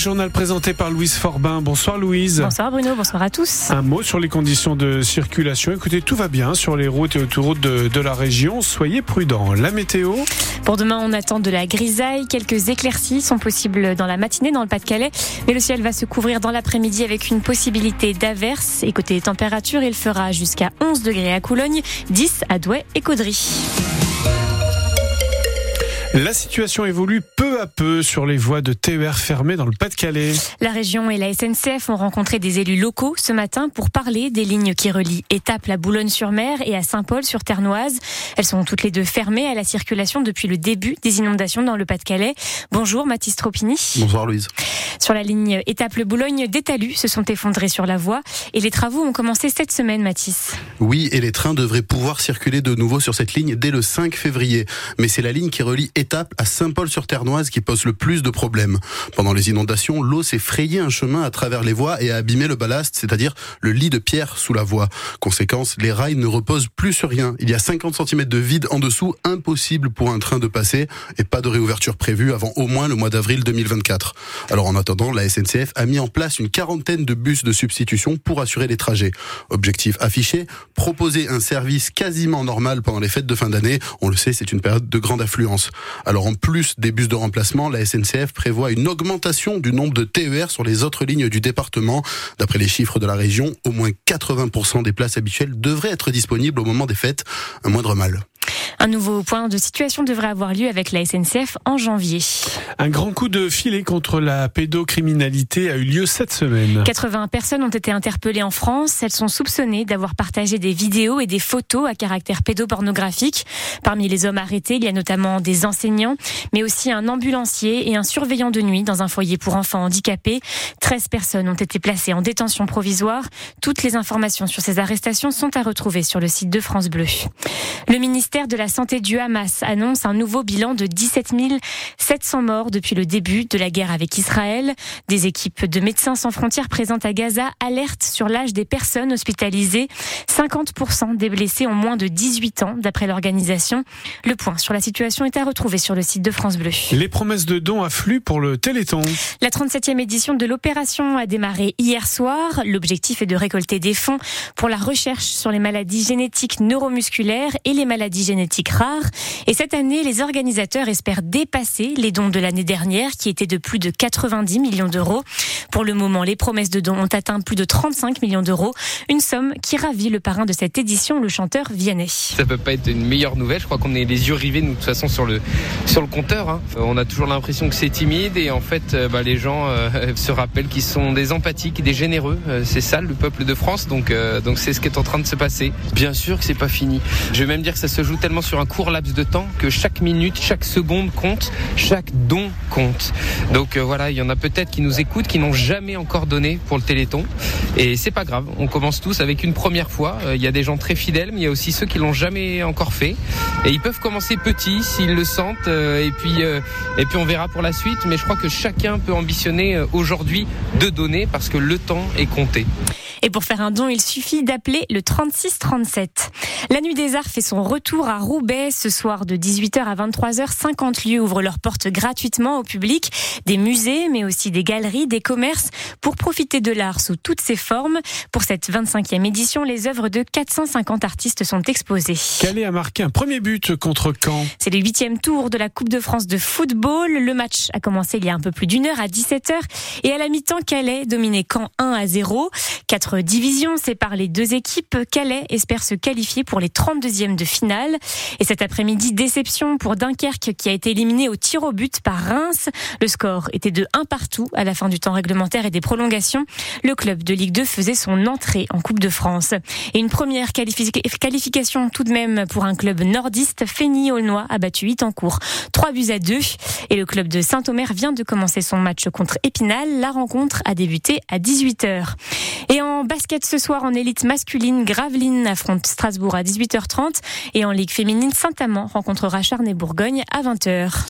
journal présenté par Louise Forbin. Bonsoir Louise. Bonsoir Bruno, bonsoir à tous. Un mot sur les conditions de circulation. Écoutez, tout va bien sur les routes et autoroutes de la région. Soyez prudents. La météo. Pour demain, on attend de la grisaille. Quelques éclaircies sont possibles dans la matinée dans le Pas-de-Calais. Mais le ciel va se couvrir dans l'après-midi avec une possibilité d'averse. Et côté température, il fera jusqu'à 11 degrés à Coulogne, 10 à Douai et Caudry. La situation évolue peu à peu sur les voies de TER fermées dans le Pas-de-Calais. La région et la SNCF ont rencontré des élus locaux ce matin pour parler des lignes qui relient Étaples à Boulogne-sur-Mer et à Saint-Pol-sur-Ternoise. Elles sont toutes les deux fermées à la circulation depuis le début des inondations dans le Pas-de-Calais. Bonjour Mathis Tropini. Bonsoir Louise. Sur la ligne Étaples-Boulogne, des talus se sont effondrés sur la voie et les travaux ont commencé cette semaine, Mathis. Oui, et les trains devraient pouvoir circuler de nouveau sur cette ligne dès le 5 février. Mais c'est la ligne qui relie Étaples à Saint-Paul-sur-Ternoise qui pose le plus de problèmes. Pendant les inondations, l'eau s'est frayée un chemin à travers les voies et a abîmé le ballast, c'est-à-dire le lit de pierre sous la voie. Conséquence, les rails ne reposent plus sur rien. Il y a 50 cm de vide en dessous, impossible pour un train de passer et pas de réouverture prévue avant au moins le mois d'avril 2024. Alors en attendant, la SNCF a mis en place une quarantaine de bus de substitution pour assurer les trajets. Objectif affiché, proposer un service quasiment normal pendant les fêtes de fin d'année. On le sait, c'est une période de grande affluence. Alors en plus des bus de remplacement, la SNCF prévoit une augmentation du nombre de TER sur les autres lignes du département. D'après les chiffres de la région, au moins 80% des places habituelles devraient être disponibles au moment des fêtes. Un moindre mal. Un nouveau point de situation devrait avoir lieu avec la SNCF en janvier. Un grand coup de filet contre la pédocriminalité a eu lieu cette semaine. 80 personnes ont été interpellées en France. Elles sont soupçonnées d'avoir partagé des vidéos et des photos à caractère pédopornographique. Parmi les hommes arrêtés, il y a notamment des enseignants, mais aussi un ambulancier et un surveillant de nuit dans un foyer pour enfants handicapés. 13 personnes ont été placées en détention provisoire. Toutes les informations sur ces arrestations sont à retrouver sur le site de France Bleu. Le ministère de la Santé du Hamas annonce un nouveau bilan de 17 700 morts depuis le début de la guerre avec Israël. Des équipes de Médecins sans frontières présentes à Gaza alertent sur l'âge des personnes hospitalisées. 50% des blessés ont moins de 18 ans, d'après l'organisation. Le point sur la situation est à retrouver sur le site de France Bleu. Les promesses de dons affluent pour le Téléthon. La 37e édition de l'opération a démarré hier soir. L'objectif est de récolter des fonds pour la recherche sur les maladies génétiques neuromusculaires et les maladies génétiques rares. Et cette année, les organisateurs espèrent dépasser les dons de l'année dernière qui étaient de plus de 90 millions d'euros. Pour le moment, les promesses de dons ont atteint plus de 35 millions d'euros. Une somme qui ravit le parrain de cette édition, le chanteur Vianney. Ça peut pas être une meilleure nouvelle. Je crois qu'on est les yeux rivés, nous, de toute façon, sur le compteur. On a toujours l'impression que c'est timide et en fait, les gens se rappellent qu'ils sont des empathiques, des généreux. C'est ça, le peuple de France. Donc c'est ce qui est en train de se passer. Bien sûr que c'est pas fini. Je vais même dire que ça se joue tellement sur un court laps de temps que chaque minute, chaque seconde compte, chaque don compte. Donc voilà, il y en a peut-être qui nous écoutent, qui n'ont jamais encore donné pour le Téléthon. Et c'est pas grave, on commence tous avec une première fois. Il y a des gens très fidèles, mais il y a aussi ceux qui l'ont jamais encore fait. Et ils peuvent commencer petits s'ils le sentent. Et puis on verra pour la suite. Mais je crois que chacun peut ambitionner aujourd'hui de donner parce que le temps est compté. Et pour faire un don, il suffit d'appeler le 3637. La Nuit des Arts fait son retour à Roubaix. Ce soir, de 18h à 23h, 50 lieux ouvrent leurs portes gratuitement au public. Des musées, mais aussi des galeries, des commerces, pour profiter de l'art sous toutes ses formes. Pour cette 25e édition, les œuvres de 450 artistes sont exposées. Calais a marqué un premier but contre Caen. C'est le 8e tour de la Coupe de France de football. Le match a commencé il y a un peu plus d'une heure, à 17h. Et à la mi-temps, Calais dominait Caen 1-0. Division sépare les deux équipes. Calais espère se qualifier pour les 32e de finale. Et cet après-midi, déception pour Dunkerque qui a été éliminé au tir au but par Reims. Le score était de 1-1 à la fin du temps réglementaire et des prolongations. Le club de Ligue 2 faisait son entrée en Coupe de France. Et une première qualification tout de même pour un club nordiste. Fény-Aulnois a battu 8 en cours, 3-2. Et le club de Saint-Omer vient de commencer son match contre Épinal. La rencontre a débuté à 18h. Et en basket ce soir en élite masculine, Gravelines affronte Strasbourg à 18h30 et en ligue féminine, Saint-Amand rencontrera Charnes et Bourgogne à 20h.